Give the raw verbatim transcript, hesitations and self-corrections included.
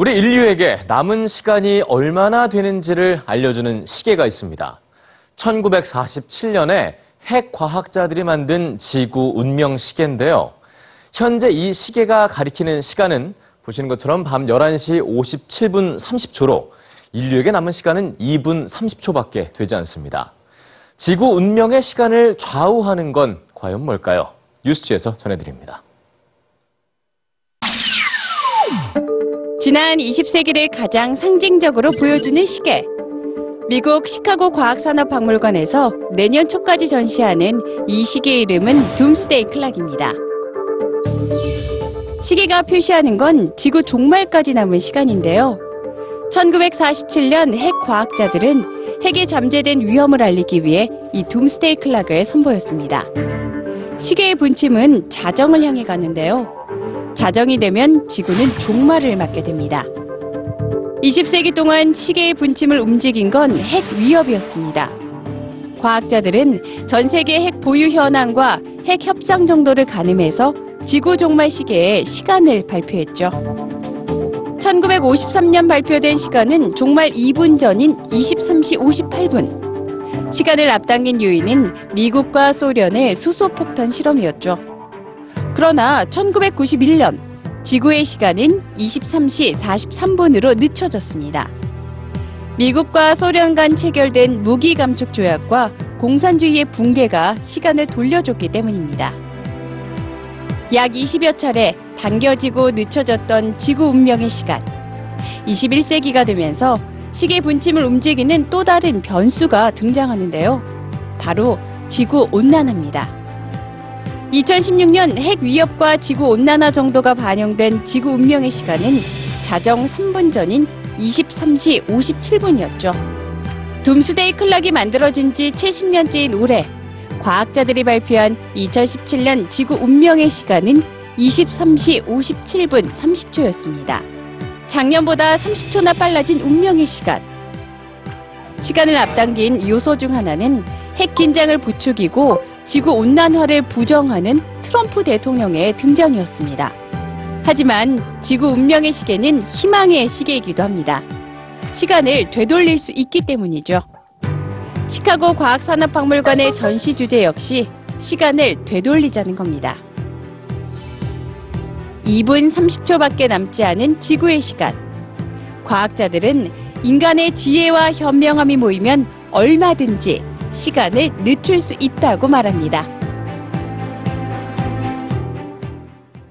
우리 인류에게 남은 시간이 얼마나 되는지를 알려주는 시계가 있습니다. 천구백사십칠 년에 핵과학자들이 만든 지구 운명 시계인데요. 현재 이 시계가 가리키는 시간은 보시는 것처럼 밤 열한 시 오십칠 분 삼십 초로 인류에게 남은 시간은 이 분 삼십 초밖에 되지 않습니다. 지구 운명의 시간을 좌우하는 건 과연 뭘까요? 뉴스지에서 전해드립니다. 지난 이십 세기를 가장 상징적으로 보여주는 시계. 미국 시카고 과학산업박물관에서 내년 초까지 전시하는 이 시계의 이름은 둠스데이 클락입니다. 시계가 표시하는 건 지구 종말까지 남은 시간인데요. 천구백사십칠 년 핵 과학자들은 핵에 잠재된 위험을 알리기 위해 이 둠스데이 클락을 선보였습니다. 시계의 분침은 자정을 향해 가는데요. 자정이 되면 지구는 종말을 맞게 됩니다. 이십 세기 동안 시계의 분침을 움직인 건 핵 위협이었습니다. 과학자들은 전 세계 핵 보유 현황과 핵 협상 정도를 가늠해서 지구 종말 시계의 시간을 발표했죠. 천구백오십삼 년 발표된 시간은 종말 이 분 전인 이십삼 시 오십팔 분. 시간을 앞당긴 요인은 미국과 소련의 수소폭탄 실험이었죠. 그러나 천구백구십일 년 지구의 시간은 이십삼 시 사십삼 분으로 늦춰졌습니다. 미국과 소련 간 체결된 무기 감축 조약과 공산주의의 붕괴가 시간을 돌려줬기 때문입니다. 약 이십여 차례 당겨지고 늦춰졌던 지구 운명의 시간. 이십일 세기가 되면서 시계 분침을 움직이는 또 다른 변수가 등장하는데요. 바로 지구 온난화입니다. 이천십육 년 핵 위협과 지구 온난화 정도가 반영된 지구 운명의 시간은 자정 삼 분 전인 이십삼 시 오십칠 분이었죠. 둠스데이 클락이 만들어진 지 칠십 년째인 올해, 과학자들이 발표한 이천십칠 년 지구 운명의 시간은 이십삼 시 오십칠 분 삼십 초였습니다. 작년보다 삼십 초나 빨라진 운명의 시간. 시간을 앞당긴 요소 중 하나는 핵 긴장을 부추기고 지구 온난화를 부정하는 트럼프 대통령의 등장이었습니다. 하지만 지구 운명의 시계는 희망의 시계이기도 합니다. 시간을 되돌릴 수 있기 때문이죠. 시카고 과학산업박물관의 전시 주제 역시 시간을 되돌리자는 겁니다. 이 분 삼십 초밖에 남지 않은 지구의 시간. 과학자들은 인간의 지혜와 현명함이 모이면 얼마든지 시간을 늦출 수 있다고 말합니다.